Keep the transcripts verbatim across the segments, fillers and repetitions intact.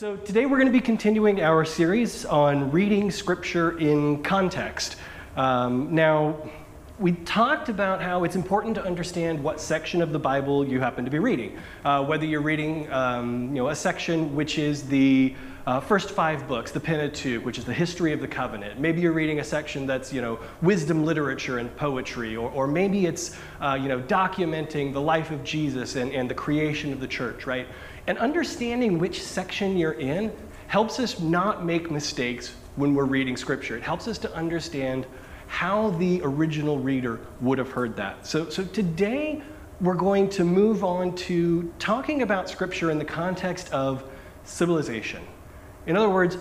So today we're going to be continuing our series on reading Scripture in context. Um, now, we talked about how it's important to understand what section of the Bible you happen to be reading. Uh, whether you're reading um, you know, a section which is the uh, first five books, the Pentateuch, which is the history of the covenant. Maybe you're reading a section that's you know, wisdom literature and poetry, or, or maybe it's uh, you know, documenting the life of Jesus and, and the creation of the church, right? And understanding which section you're in helps us not make mistakes when we're reading Scripture. It helps us to understand how the original reader would have heard that. So, so today we're going to move on to talking about Scripture in the context of civilization. In other words,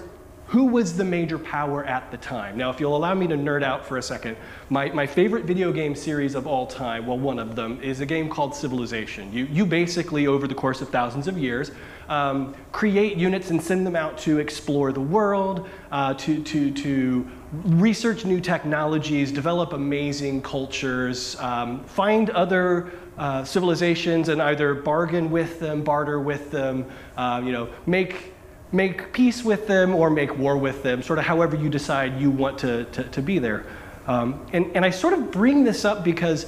who was the major power at the time? Now, if you'll allow me to nerd out for a second, my, my favorite video game series of all time, well, one of them, is a game called Civilization. You, you basically, over the course of thousands of years, um, create units and send them out to explore the world, uh, to, to, to research new technologies, develop amazing cultures, um, find other uh, civilizations and either bargain with them, barter with them, uh, you know, make make peace with them or make war with them, sort of however you decide you want to, to, to be there. Um, and, and I sort of bring this up because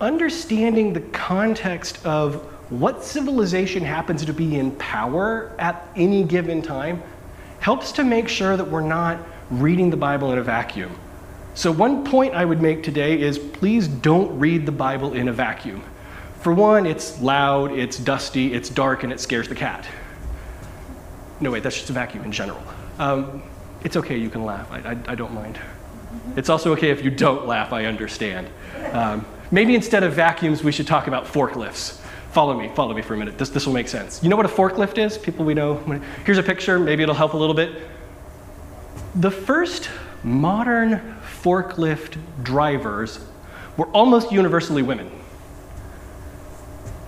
understanding the context of what civilization happens to be in power at any given time helps to make sure that we're not reading the Bible in a vacuum. So one point I would make today is please don't read the Bible in a vacuum. For one, it's loud, it's dusty, it's dark, and it scares the cat. No, wait, that's just a vacuum in general. Um, it's okay, you can laugh. I, I, I don't mind. It's also okay if you don't laugh, I understand. Um, maybe instead of vacuums, we should talk about forklifts. Follow me, follow me for a minute. This, this will make sense. You know what a forklift is? People we know. Here's a picture. Maybe it'll help a little bit. The first modern forklift drivers were almost universally women.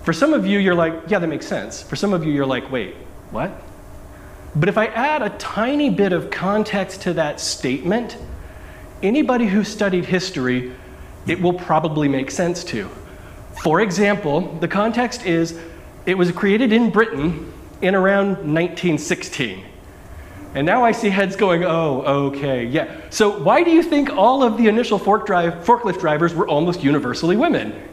For some of you, you're like, yeah, that makes sense. For some of you, you're like, wait, what? But if I add a tiny bit of context to that statement, anybody who studied history, it will probably make sense to. For example, the context is it was created in Britain in around nineteen sixteen. And now I see heads going, oh, okay, yeah. So why do you think all of the initial fork drive, forklift drivers were almost universally women?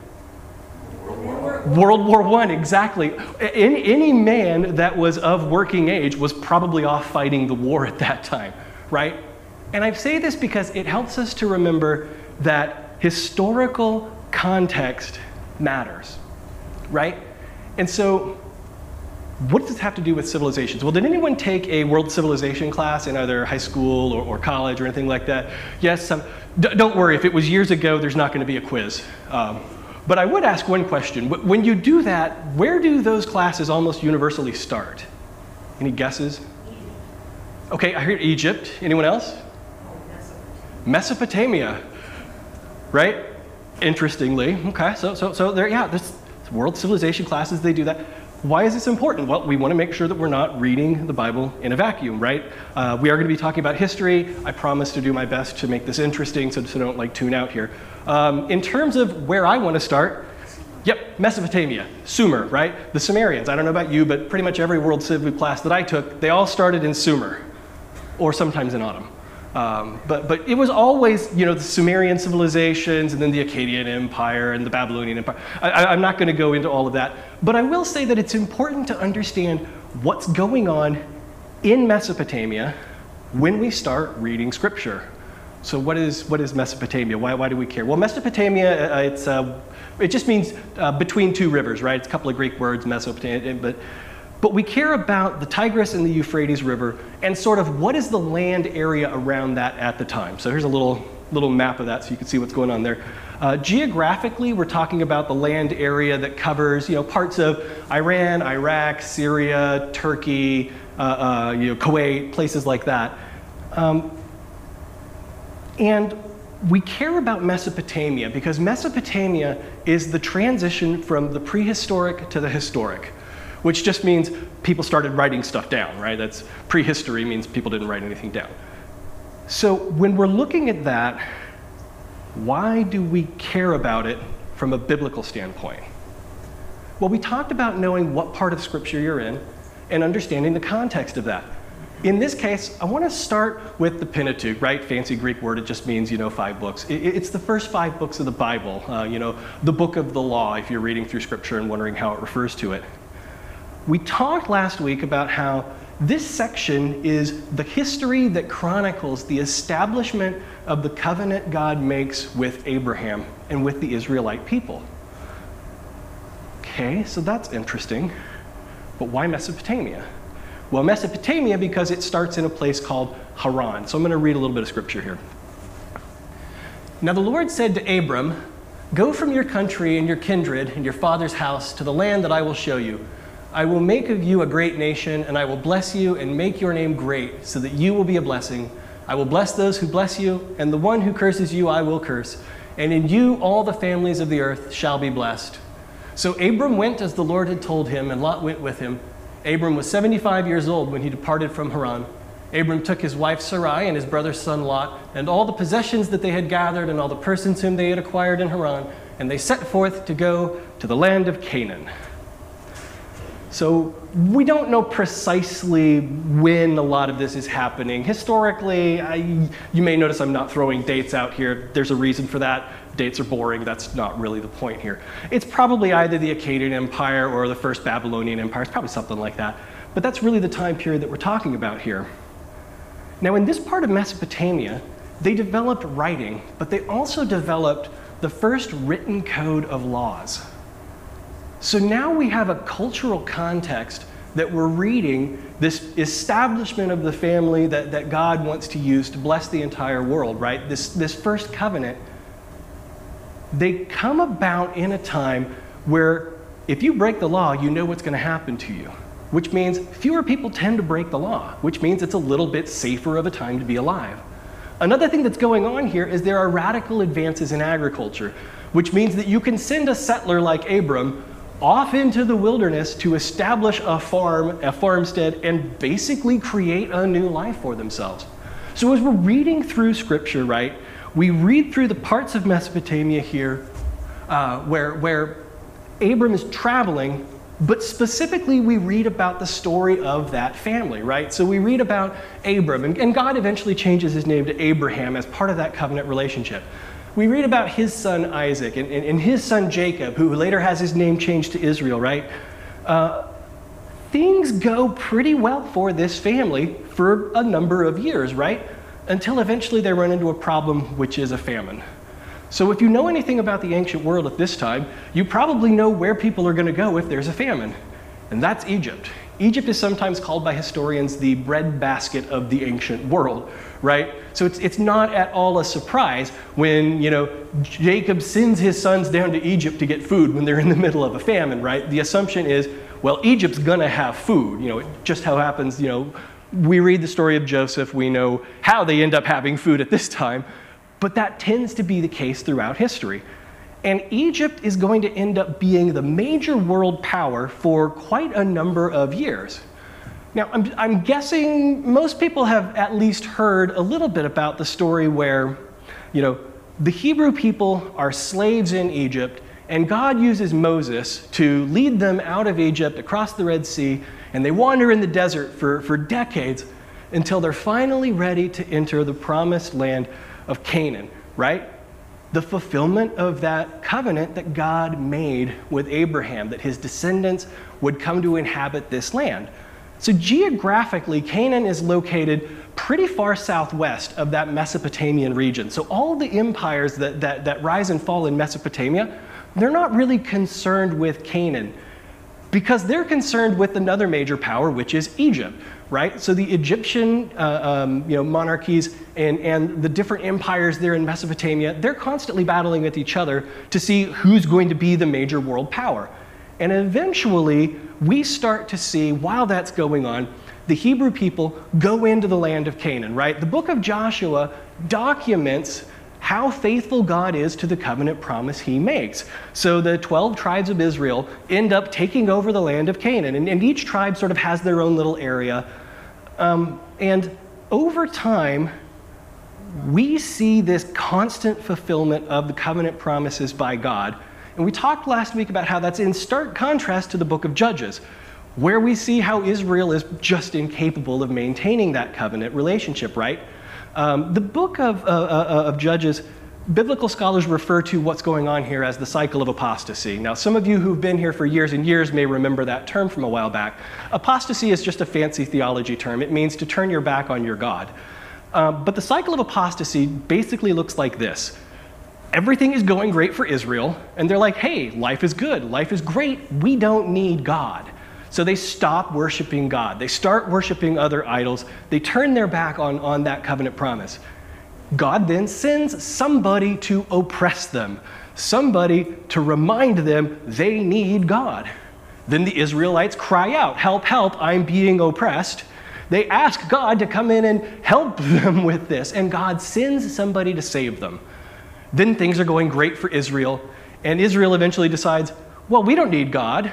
World War One, exactly. In, any man that was of working age was probably off fighting the war at that time, right? And I say this because it helps us to remember that historical context matters, right? And so, what does this have to do with civilizations? Well, did anyone take a world civilization class in either high school or, or college or anything like that? Yes, some, d- don't worry, if it was years ago, there's not going to be a quiz. Um, But I would ask one question. When you do that, where do those classes almost universally start? Any guesses? Okay, I heard Egypt. Anyone else? Mesopotamia, right? Interestingly, okay, so so so there, yeah, this world civilization classes, they do that. Why is this important? Well, we want to make sure that we're not reading the Bible in a vacuum, right? Uh, we are going to be talking about history. I promise to do my best to make this interesting, so, so don't like tune out here. Um, in terms of where I want to start, yep, Mesopotamia, Sumer, right? The Sumerians. I don't know about you, but pretty much every world civ class that I took, they all started in Sumer, or sometimes in autumn. Um, but but it was always you know the Sumerian civilizations, and then the Akkadian Empire and the Babylonian Empire. I, I'm not going to go into all of that, but I will say that it's important to understand what's going on in Mesopotamia when we start reading Scripture. So what is what is Mesopotamia? Why why do we care? Well, Mesopotamia uh, it's uh, it just means uh, between two rivers, right? It's a couple of Greek words, Mesopotamia, but but we care about the Tigris and the Euphrates River and sort of what is the land area around that at the time. So here's a little little map of that, so you can see what's going on there. Uh, geographically, we're talking about the land area that covers you know parts of Iran, Iraq, Syria, Turkey, uh, uh, you know Kuwait, places like that. Um, And we care about Mesopotamia because Mesopotamia is the transition from the prehistoric to the historic, which just means people started writing stuff down, right? That's prehistory means people didn't write anything down. So when we're looking at that, why do we care about it from a biblical standpoint? Well, we talked about knowing what part of Scripture you're in and understanding the context of that. In this case, I want to start with the Pentateuch, right? Fancy Greek word, it just means, you know, five books. It's the first five books of the Bible, uh, you know, the book of the law, if you're reading through Scripture and wondering how it refers to it. We talked last week about how this section is the history that chronicles the establishment of the covenant God makes with Abraham and with the Israelite people. Okay, so that's interesting, but why Mesopotamia? Well, Mesopotamia, because it starts in a place called Haran. So I'm going to read a little bit of Scripture here. Now the Lord said to Abram, "Go from your country and your kindred and your father's house to the land that I will show you. I will make of you a great nation, and I will bless you and make your name great, so that you will be a blessing. I will bless those who bless you, and the one who curses you I will curse. And in you all the families of the earth shall be blessed." So Abram went as the Lord had told him, and Lot went with him. Abram was seventy-five years old when he departed from Haran. Abram took his wife Sarai and his brother's son Lot, and all the possessions that they had gathered, and all the persons whom they had acquired in Haran, and they set forth to go to the land of Canaan. So we don't know precisely when a lot of this is happening. Historically, I, you may notice I'm not throwing dates out here. There's a reason for that. Dates are boring. That's not really the point here. It's probably either the Akkadian Empire or the First Babylonian Empire. It's probably something like that. But that's really the time period that we're talking about here. Now, in this part of Mesopotamia, they developed writing, but they also developed the first written code of laws. So now we have a cultural context that we're reading this establishment of the family that, that God wants to use to bless the entire world, right? This, this first covenant, they come about in a time where if you break the law, you know what's going to happen to you, which means fewer people tend to break the law, which means it's a little bit safer of a time to be alive. Another thing that's going on here is there are radical advances in agriculture, which means that you can send a settler like Abram off into the wilderness to establish a farm, a farmstead, and basically create a new life for themselves. So as we're reading through Scripture, right, we read through the parts of Mesopotamia here uh, where, where Abram is traveling, but specifically we read about the story of that family, right? So we read about Abram, and, and God eventually changes his name to Abraham as part of that covenant relationship. We read about his son Isaac and, and, and his son Jacob, who later has his name changed to Israel, right? Uh, things go pretty well for this family for a number of years, right? Until eventually they run into a problem, which is a famine. So if you know anything about the ancient world at this time, you probably know where people are going to go if there's a famine, and that's Egypt. Egypt is sometimes called by historians the breadbasket of the ancient world, right? So it's, it's not at all a surprise when, you know, Jacob sends his sons down to Egypt to get food when they're in the middle of a famine, right? The assumption is, well, Egypt's going to have food. You know, it just how happens, you know, we read the story of Joseph. We know how they end up having food at this time. But that tends to be the case throughout history. And Egypt is going to end up being the major world power for quite a number of years. Now, I'm, I'm guessing most people have at least heard a little bit about the story where, you know, the Hebrew people are slaves in Egypt, and God uses Moses to lead them out of Egypt across the Red Sea, and they wander in the desert for, for decades until they're finally ready to enter the promised land of Canaan, right? The fulfillment of that covenant that God made with Abraham, that his descendants would come to inhabit this land. So geographically, Canaan is located pretty far southwest of that Mesopotamian region. So all the empires that, that, that rise and fall in Mesopotamia, they're not really concerned with Canaan because they're concerned with another major power, which is Egypt. Right? So the Egyptian uh, um, you know, monarchies and, and the different empires there in Mesopotamia, they're constantly battling with each other to see who's going to be the major world power. And eventually, we start to see, while that's going on, the Hebrew people go into the land of Canaan, right? The book of Joshua documents how faithful God is to the covenant promise he makes. So the twelve tribes of Israel end up taking over the land of Canaan, and, and each tribe sort of has their own little area. Um, and over time, we see this constant fulfillment of the covenant promises by God. And we talked last week about how that's in stark contrast to the book of Judges, where we see how Israel is just incapable of maintaining that covenant relationship, right? Um, the book of, uh, uh, of Judges, biblical scholars refer to what's going on here as the cycle of apostasy. Now, some of you who've been here for years and years may remember that term from a while back. Apostasy is just a fancy theology term. It means to turn your back on your God. Uh, but the cycle of apostasy basically looks like this. Everything is going great for Israel, and they're like, hey, life is good, life is great, we don't need God. So they stop worshiping God. They start worshiping other idols. They turn their back on, on that covenant promise. God then sends somebody to oppress them, somebody to remind them they need God. Then the Israelites cry out, help, help, I'm being oppressed. They ask God to come in and help them with this, and God sends somebody to save them. Then things are going great for Israel, and Israel eventually decides, well, we don't need God.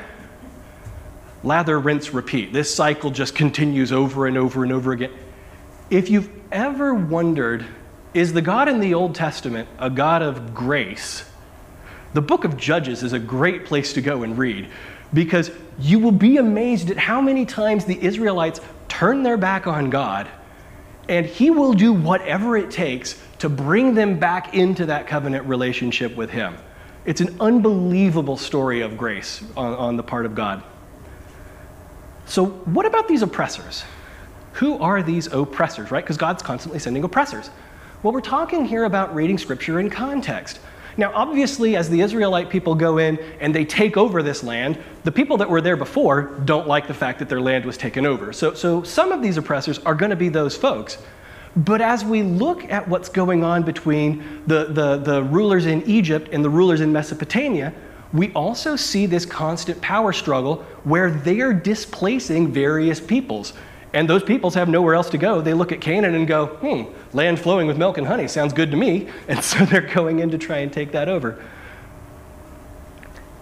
Lather, rinse, repeat. This cycle just continues over and over and over again. If you've ever wondered, is the God in the Old Testament a God of grace? The book of Judges is a great place to go and read, because you will be amazed at how many times the Israelites turn their back on God, and he will do whatever it takes to bring them back into that covenant relationship with him. It's an unbelievable story of grace on, on the part of God. So what about these oppressors? Who are these oppressors, right? Because God's constantly sending oppressors. Well, we're talking here about reading scripture in context. Now, obviously, as the Israelite people go in and they take over this land, the people that were there before don't like the fact that their land was taken over. So, so some of these oppressors are going to be those folks. But as we look at what's going on between the, the, the rulers in Egypt and the rulers in Mesopotamia, we also see this constant power struggle where they are displacing various peoples. And those peoples have nowhere else to go. They look at Canaan and go, hmm, land flowing with milk and honey sounds good to me. And so they're going in to try and take that over.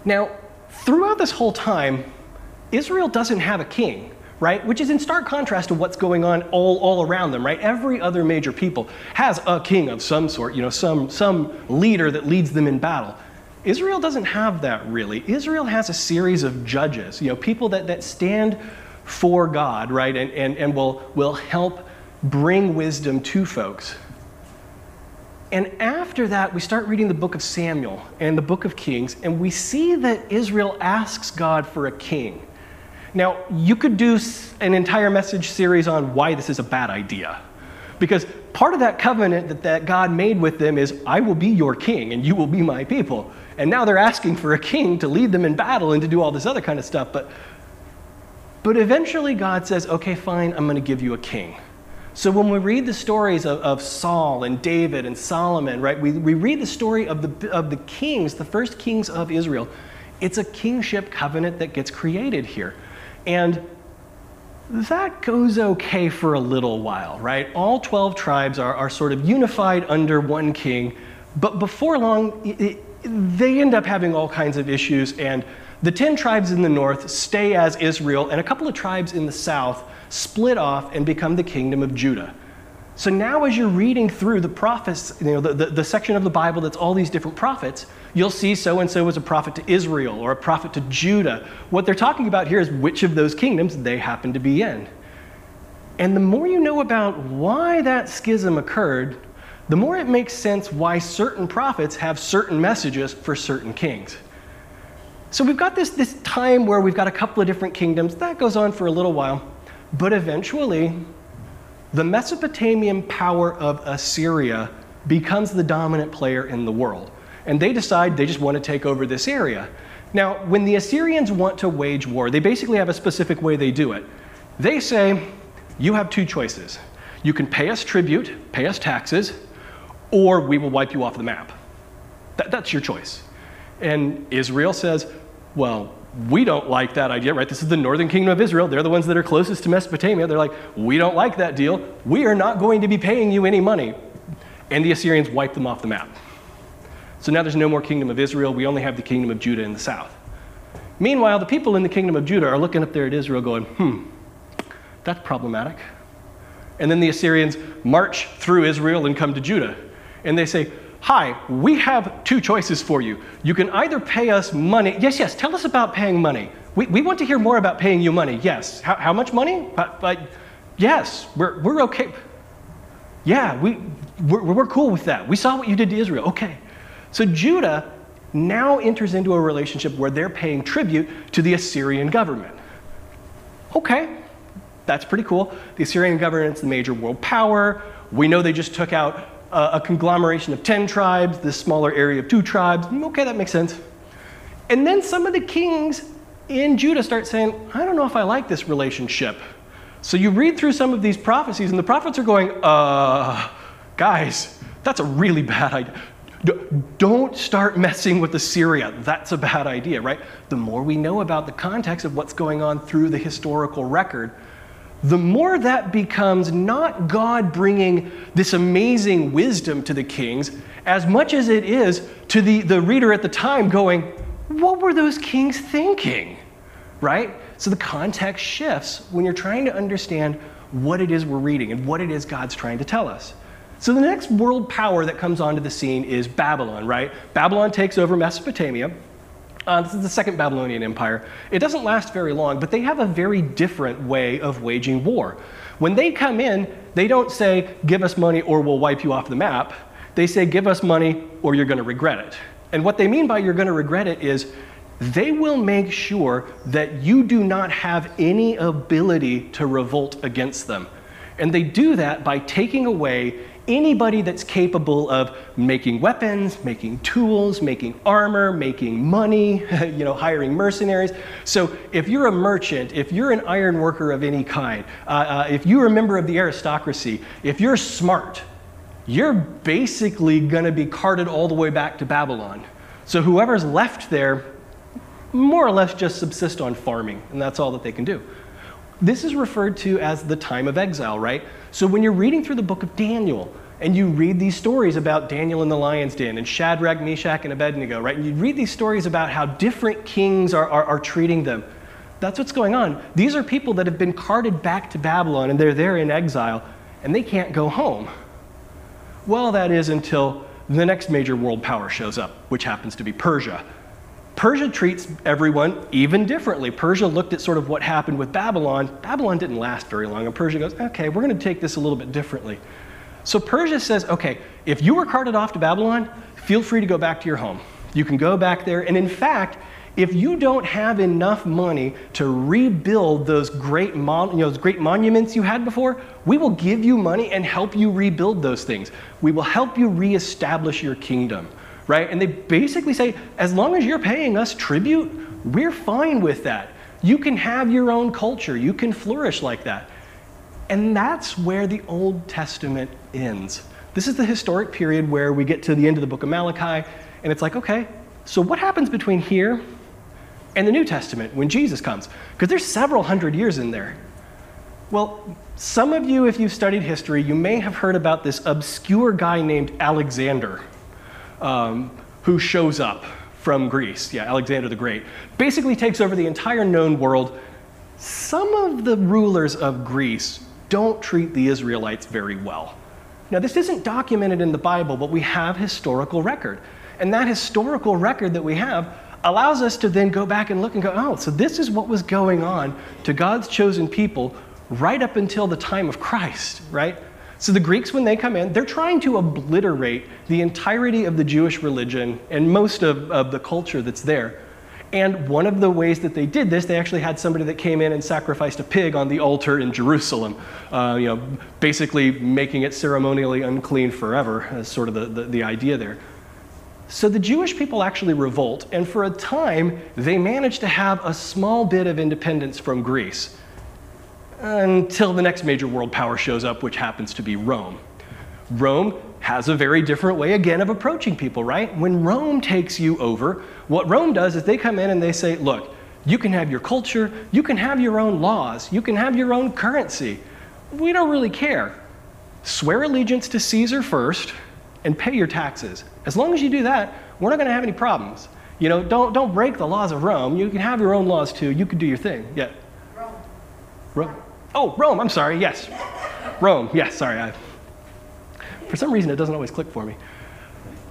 Now, throughout this whole time, Israel doesn't have a king, right? Which is in stark contrast to what's going on all, all around them, right? Every other major people has a king of some sort, you know, some, some leader that leads them in battle. Israel doesn't have that really. Israel has a series of judges, you know, people that, that stand for God, right, and, and, and will, will help bring wisdom to folks. And after that, we start reading the book of Samuel and the book of Kings, and we see that Israel asks God for a king. Now, you could do an entire message series on why this is a bad idea, because part of that covenant that, that God made with them is, I will be your king, and you will be my people. And now they're asking for a king to lead them in battle and to do all this other kind of stuff, but But eventually God says, okay, fine, I'm going to give you a king. So when we read the stories of, of Saul and David and Solomon, right, we, we read the story of the, of the kings, the first kings of Israel. It's a kingship covenant that gets created here. And that goes okay for a little while, right? All twelve tribes are, are sort of unified under one king. But before long, it, it, they end up having all kinds of issues, and the ten tribes in the north stay as Israel, and a couple of tribes in the south split off and become the kingdom of Judah. So now as you're reading through the prophets, you know, the, the, the section of the Bible that's all these different prophets, you'll see so-and-so was a prophet to Israel or a prophet to Judah. What they're talking about here is which of those kingdoms they happen to be in. And the more you know about why that schism occurred, the more it makes sense why certain prophets have certain messages for certain kings. So we've got this, this time where we've got a couple of different kingdoms. That goes on for a little while. But eventually, the Mesopotamian power of Assyria becomes the dominant player in the world. And they decide they just want to take over this area. Now, when the Assyrians want to wage war, they basically have a specific way they do it. They say, you have two choices. You can pay us tribute, pay us taxes, or we will wipe you off the map. That, that's your choice. And Israel says, well, we don't like that idea, right? This is the northern kingdom of Israel. They're the ones that are closest to Mesopotamia. They're like, we don't like that deal. We are not going to be paying you any money. And the Assyrians wipe them off the map. So now there's no more kingdom of Israel. We only have the kingdom of Judah in the south. Meanwhile, the people in the kingdom of Judah are looking up there at Israel going, hmm, that's problematic. And then the Assyrians march through Israel and come to Judah. And they say, hi, we have two choices for you. You can either pay us money. Yes, yes, tell us about paying money. we, we want to hear more about paying you money. Yes. How, how much money? But, but yes, we're, we're okay. Yeah, we, we're, we're cool with that. We saw what you did to Israel. Okay. So Judah now enters into a relationship where they're paying tribute to the Assyrian government. Okay, that's pretty cool. The Assyrian government's the major world power. We know they just took out a, a conglomeration of ten tribes, this smaller area of two tribes. Okay, that makes sense. And then some of the kings in Judah start saying, I don't know if I like this relationship. So you read through some of these prophecies, and the prophets are going, uh, guys, that's a really bad idea. Don't start messing with Assyria. That's a bad idea, right? The more we know about the context of what's going on through the historical record, the more that becomes not God bringing this amazing wisdom to the kings, as much as it is to the, the reader at the time going, what were those kings thinking, right? So the context shifts when you're trying to understand what it is we're reading and what it is God's trying to tell us. So the next world power that comes onto the scene is Babylon, right? Babylon takes over Mesopotamia. Uh, this is the Second Babylonian Empire. It doesn't last very long, but they have a very different way of waging war. When they come in, they don't say, give us money or we'll wipe you off the map. They say, give us money or you're going to regret it. And what they mean by you're going to regret it is they will make sure that you do not have any ability to revolt against them. And they do that by taking away anybody that's capable of making weapons, making tools, making armor, making money, you know, hiring mercenaries. So if you're a merchant, if you're an iron worker of any kind, uh, uh, if you're a member of the aristocracy, if you're smart, you're basically going to be carted all the way back to Babylon. So whoever's left there more or less just subsist on farming, and that's all that they can do. This is referred to as the time of exile, right? So when you're reading through the book of Daniel, and you read these stories about Daniel in the lion's den, and Shadrach, Meshach, and Abednego, right? And you read these stories about how different kings are, are, are treating them. That's what's going on. These are people that have been carted back to Babylon, and they're there in exile, and they can't go home. Well, that is until the next major world power shows up, which happens to be Persia. Persia treats everyone even differently. Persia looked at sort of what happened with Babylon. Babylon didn't last very long, and Persia goes, okay, we're going to take this a little bit differently. So Persia says, okay, if you were carted off to Babylon, feel free to go back to your home. You can go back there, and in fact, if you don't have enough money to rebuild those great, mon- you know, those great monuments you had before, we will give you money and help you rebuild those things. We will help you reestablish your kingdom. Right? And they basically say, as long as you're paying us tribute, we're fine with that. You can have your own culture. You can flourish like that. And that's where the Old Testament ends. This is the historic period where we get to the end of the book of Malachi, and it's like, okay, so what happens between here and the New Testament when Jesus comes? Because there's several hundred years in there. Well, some of you, if you've studied history, you may have heard about this obscure guy named Alexander. Um, who shows up from Greece, yeah, Alexander the Great, basically takes over the entire known world. Some of the rulers of Greece don't treat the Israelites very well. Now, this isn't documented in the Bible, but we have historical record. And that historical record that we have allows us to then go back and look and go, oh, so this is what was going on to God's chosen people right up until the time of Christ, right? So the Greeks, when they come in, they're trying to obliterate the entirety of the Jewish religion and most of, of the culture that's there. And one of the ways that they did this, they actually had somebody that came in and sacrificed a pig on the altar in Jerusalem, uh, you know, basically making it ceremonially unclean forever, is sort of the, the, the idea there. So the Jewish people actually revolt, and for a time, they manage to have a small bit of independence from Greece. Until the next major world power shows up, which happens to be Rome. Rome has a very different way, again, of approaching people, right? When Rome takes you over, what Rome does is they come in and they say, look, you can have your culture, you can have your own laws, you can have your own currency. We don't really care. Swear allegiance to Caesar first and pay your taxes. As long as you do that, we're not going to have any problems. You know, don't, don't break the laws of Rome. You can have your own laws too. You can do your thing. Yeah. Rome. Rome. Oh, Rome, I'm sorry, yes. Rome, yes, sorry. I, for some reason, it doesn't always click for me.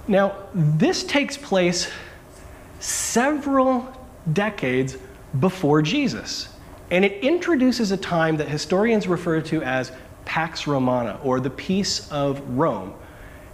Now, this takes place several decades before Jesus. And it introduces a time that historians refer to as Pax Romana, or the Peace of Rome.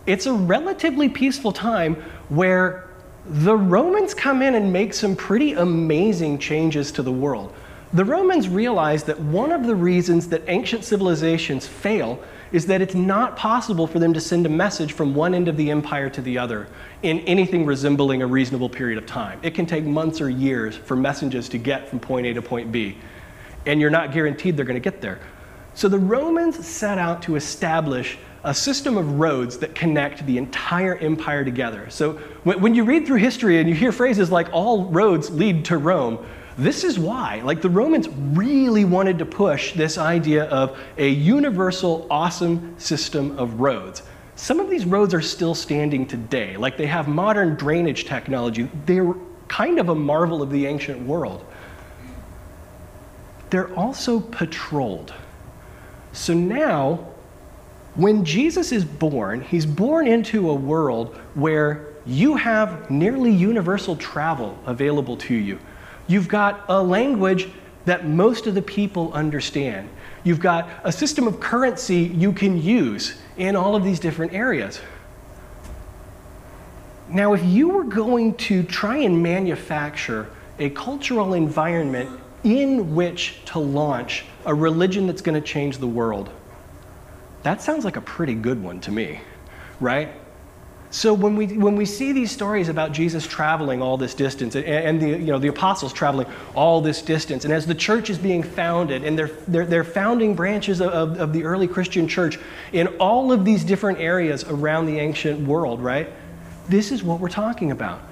It's a relatively peaceful time where the Romans come in and make some pretty amazing changes to the world. The Romans realize that one of the reasons that ancient civilizations fail is that it's not possible for them to send a message from one end of the empire to the other in anything resembling a reasonable period of time. It can take months or years for messages to get from point A to point B, and you're not guaranteed they're going to get there. So the Romans set out to establish a system of roads that connect the entire empire together. So when you read through history and you hear phrases like, all roads lead to Rome, this is why. Like, the Romans really wanted to push this idea of a universal, awesome system of roads. Some of these roads are still standing today. Like, they have modern drainage technology. They're kind of a marvel of the ancient world. They're also patrolled. So now, when Jesus is born, he's born into a world where you have nearly universal travel available to you. You've got a language that most of the people understand. You've got a system of currency you can use in all of these different areas. Now, if you were going to try and manufacture a cultural environment in which to launch a religion that's going to change the world, that sounds like a pretty good one to me, right? So when we when we see these stories about Jesus traveling all this distance, and, and the you know the apostles traveling all this distance, and as the church is being founded, and they're they're, they're founding branches of, of, of the early Christian church in all of these different areas around the ancient world, right? This is what we're talking about.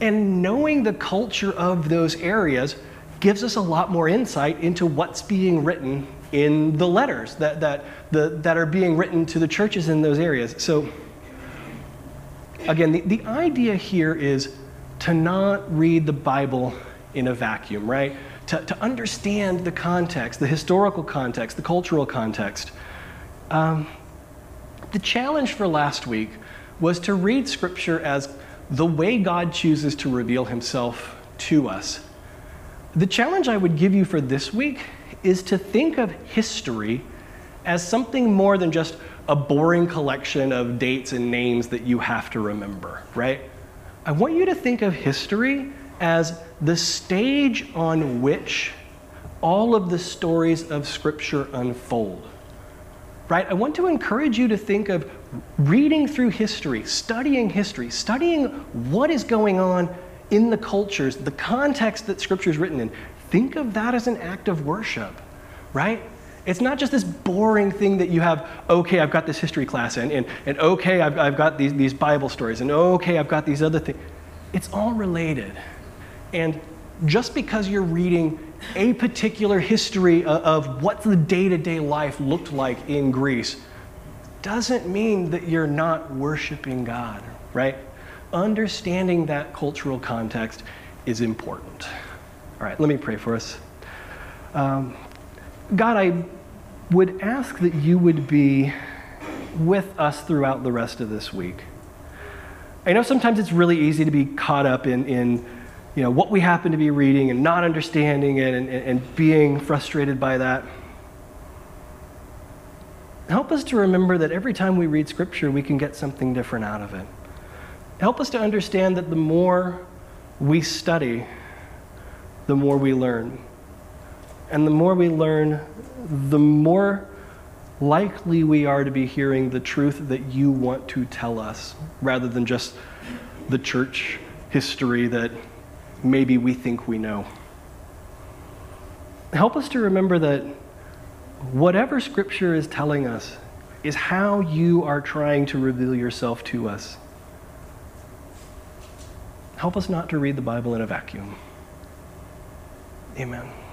And knowing the culture of those areas gives us a lot more insight into what's being written in the letters that that the that are being written to the churches in those areas. So again, the, the idea here is to not read the Bible in a vacuum, right? To, to understand the context, the historical context, the cultural context. Um, the challenge for last week was to read Scripture as the way God chooses to reveal himself to us. The challenge I would give you for this week is to think of history as something more than just a boring collection of dates and names that you have to remember, right? I want you to think of history as the stage on which all of the stories of Scripture unfold, right? I want to encourage you to think of reading through history, studying history, studying what is going on in the cultures, the context that Scripture is written in. Think of that as an act of worship, right? It's not just this boring thing that you have, okay, I've got this history class, and, and, and okay, I've, I've got these, these Bible stories, and okay, I've got these other things. It's all related. And just because you're reading a particular history of, of what the day-to-day life looked like in Greece doesn't mean that you're not worshiping God, right? Understanding that cultural context is important. All right, let me pray for us. Um, God, I would ask that you would be with us throughout the rest of this week. I know sometimes it's really easy to be caught up in, in you know, what we happen to be reading and not understanding it and, and, and being frustrated by that. Help us to remember that every time we read Scripture, we can get something different out of it. Help us to understand that the more we study, the more we learn. And the more we learn, the more likely we are to be hearing the truth that you want to tell us, rather than just the church history that maybe we think we know. Help us to remember that whatever Scripture is telling us is how you are trying to reveal yourself to us. Help us not to read the Bible in a vacuum. Amen.